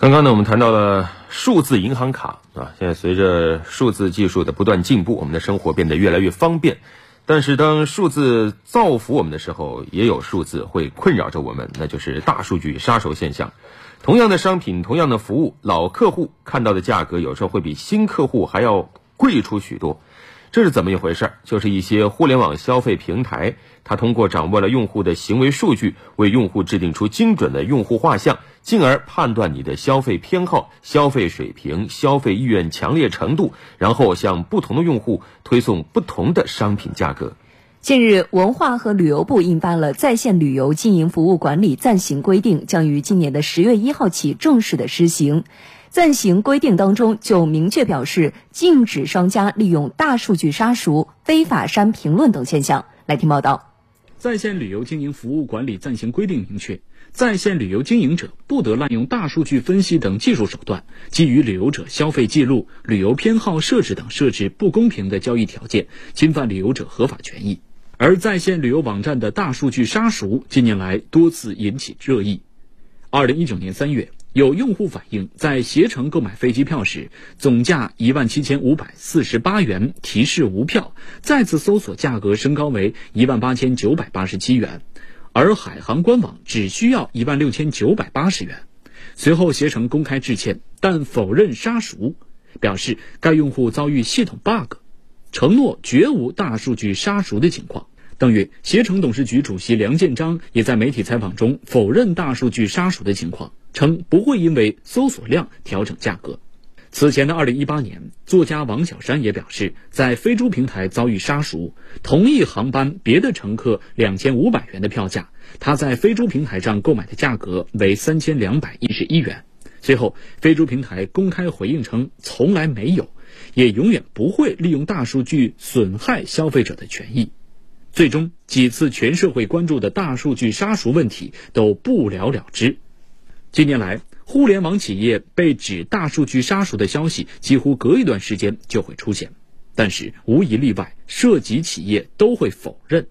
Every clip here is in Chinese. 刚刚呢，我们谈到了数字银行卡啊，现在随着数字技术的不断进步，我们的生活变得越来越方便。但是当数字造福我们的时候，也有数字会困扰着我们，那就是大数据杀手现象。同样的商品，同样的服务，老客户看到的价格有时候会比新客户还要贵出许多。这是怎么一回事？就是一些互联网消费平台，它通过掌握了用户的行为数据，为用户制定出精准的用户画像，进而判断你的消费偏好、消费水平、消费意愿强烈程度，然后向不同的用户推送不同的商品价格。近日，文化和旅游部印发了《在线旅游经营服务管理暂行规定》，将于今年的10月1号起正式的施行。暂行规定当中就明确表示，禁止商家利用大数据杀熟、非法删评论等现象。来听报道。在线旅游经营服务管理暂行规定明确，在线旅游经营者不得滥用大数据分析等技术手段，基于旅游者消费记录、旅游偏好设置等设置不公平的交易条件，侵犯旅游者合法权益。而在线旅游网站的大数据杀熟近年来多次引起热议。2019年3月，有用户反映，在携程购买飞机票时，总价17548元提示无票，再次搜索价格升高为18987元，而海航官网只需要16980元。随后携程公开致歉，但否认杀熟，表示该用户遭遇系统 bug， 承诺绝无大数据杀熟的情况。当月，携程董事局主席梁建章也在媒体采访中否认大数据杀熟的情况，称不会因为搜索量调整价格。此前的2018年，作家王小山也表示，在飞猪平台遭遇杀熟，同一航班别的乘客2500元的票价，他在飞猪平台上购买的价格为3211元。随后，飞猪平台公开回应称，从来没有，也永远不会利用大数据损害消费者的权益。最终，几次全社会关注的大数据杀熟问题都不了了之。近年来，互联网企业被指大数据杀熟的消息几乎隔一段时间就会出现，但是无一例外，涉及企业都会否认。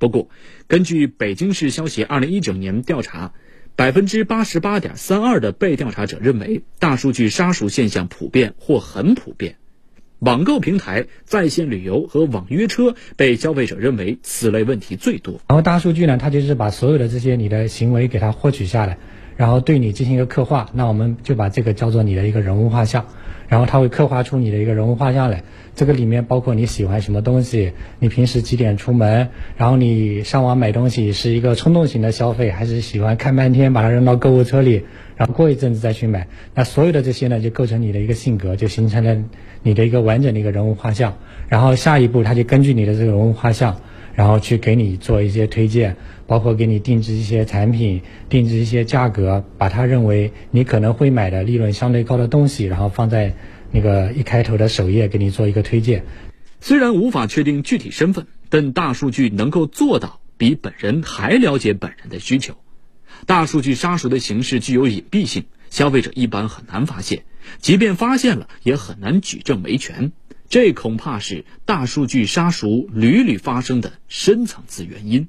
不过，根据北京市消协2019年调查， 88.32% 的被调查者认为大数据杀熟现象普遍或很普遍。网购平台、在线旅游和网约车被消费者认为此类问题最多。然后大数据呢，它就是把所有的这些你的行为给它获取下来，然后对你进行一个刻画，那我们就把这个叫做你的一个人物画像，然后它会刻画出你的一个人物画像来。这个里面包括你喜欢什么东西，你平时几点出门，然后你上网买东西是一个冲动型的消费，还是喜欢看半天把它扔到购物车里，然后过一阵子再去买。那所有的这些呢，就构成你的一个性格，就形成了你的一个完整的一个人物画像。然后下一步它就根据你的这个人物画像，然后去给你做一些推荐，包括给你定制一些产品，定制一些价格，把它认为你可能会买的利润相对高的东西，然后放在那个一开头的首页给你做一个推荐。虽然无法确定具体身份，但大数据能够做到比本人还了解本人的需求。大数据杀熟的形式具有隐蔽性，消费者一般很难发现，即便发现了也很难举证维权。这恐怕是大数据杀熟屡屡发生的深层次原因。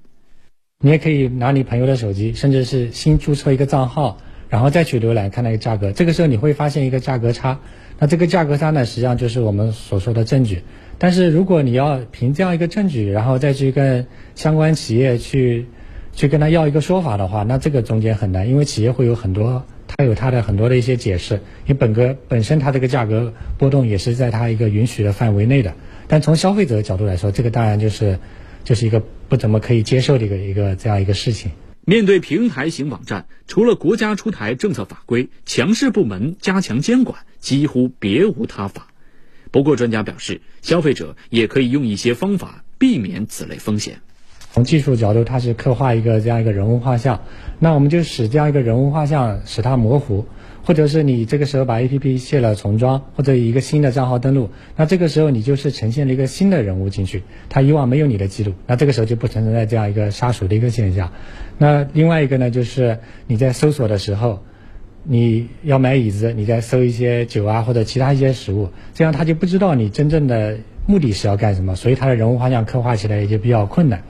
你也可以拿你朋友的手机，甚至是新注册一个账号，然后再去浏览看那个价格，这个时候你会发现一个价格差。那这个价格差呢，实际上就是我们所说的证据。但是如果你要凭这样一个证据，然后再去跟相关企业去跟他要一个说法的话，那这个中间很难，因为企业会有很多，它有它的很多的一些解释，你本身它这个价格波动也是在它一个允许的范围内的。但从消费者的角度来说，这个当然就是一个不怎么可以接受的一个这样一个事情。面对平台型网站，除了国家出台政策法规，强势部门加强监管，几乎别无他法。不过专家表示，消费者也可以用一些方法避免此类风险。从技术角度，它是刻画一个这样一个人物画像，那我们就使这样一个人物画像使它模糊，或者是你这个时候把 APP 卸了重装，或者一个新的账号登录，那这个时候你就是呈现了一个新的人物进去，它以往没有你的记录，那这个时候就不存在这样一个杀熟的一个现象。那另外一个呢，就是你在搜索的时候，你要买椅子，你再搜一些酒啊或者其他一些食物，这样它就不知道你真正的目的是要干什么，所以它的人物画像刻画起来也就比较困难。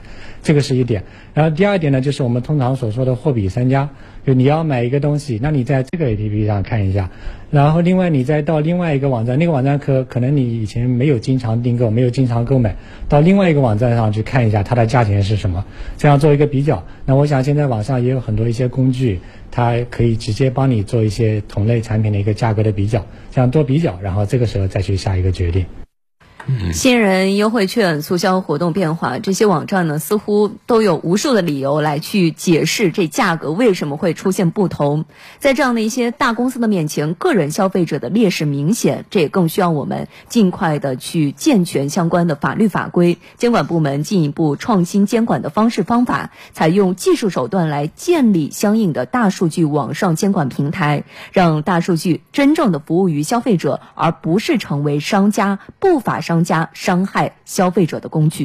这个是一点。然后第二点呢，就是我们通常所说的货比三家，就你要买一个东西，那你在这个 APP 上看一下，然后另外你再到另外一个网站，那个网站可能你以前没有经常订购，没有经常购买，到另外一个网站上去看一下它的价钱是什么，这样做一个比较。那我想现在网上也有很多一些工具，它可以直接帮你做一些同类产品的一个价格的比较，这样多比较，然后这个时候再去下一个决定。新人优惠券促销活动变化，这些网站呢似乎都有无数的理由来去解释这价格为什么会出现不同。在这样的一些大公司的面前，个人消费者的劣势明显，这也更需要我们尽快的去健全相关的法律法规，监管部门进一步创新监管的方式方法，采用技术手段来建立相应的大数据网上监管平台，让大数据真正的服务于消费者，而不是成为商家不法商家伤害消费者的工具。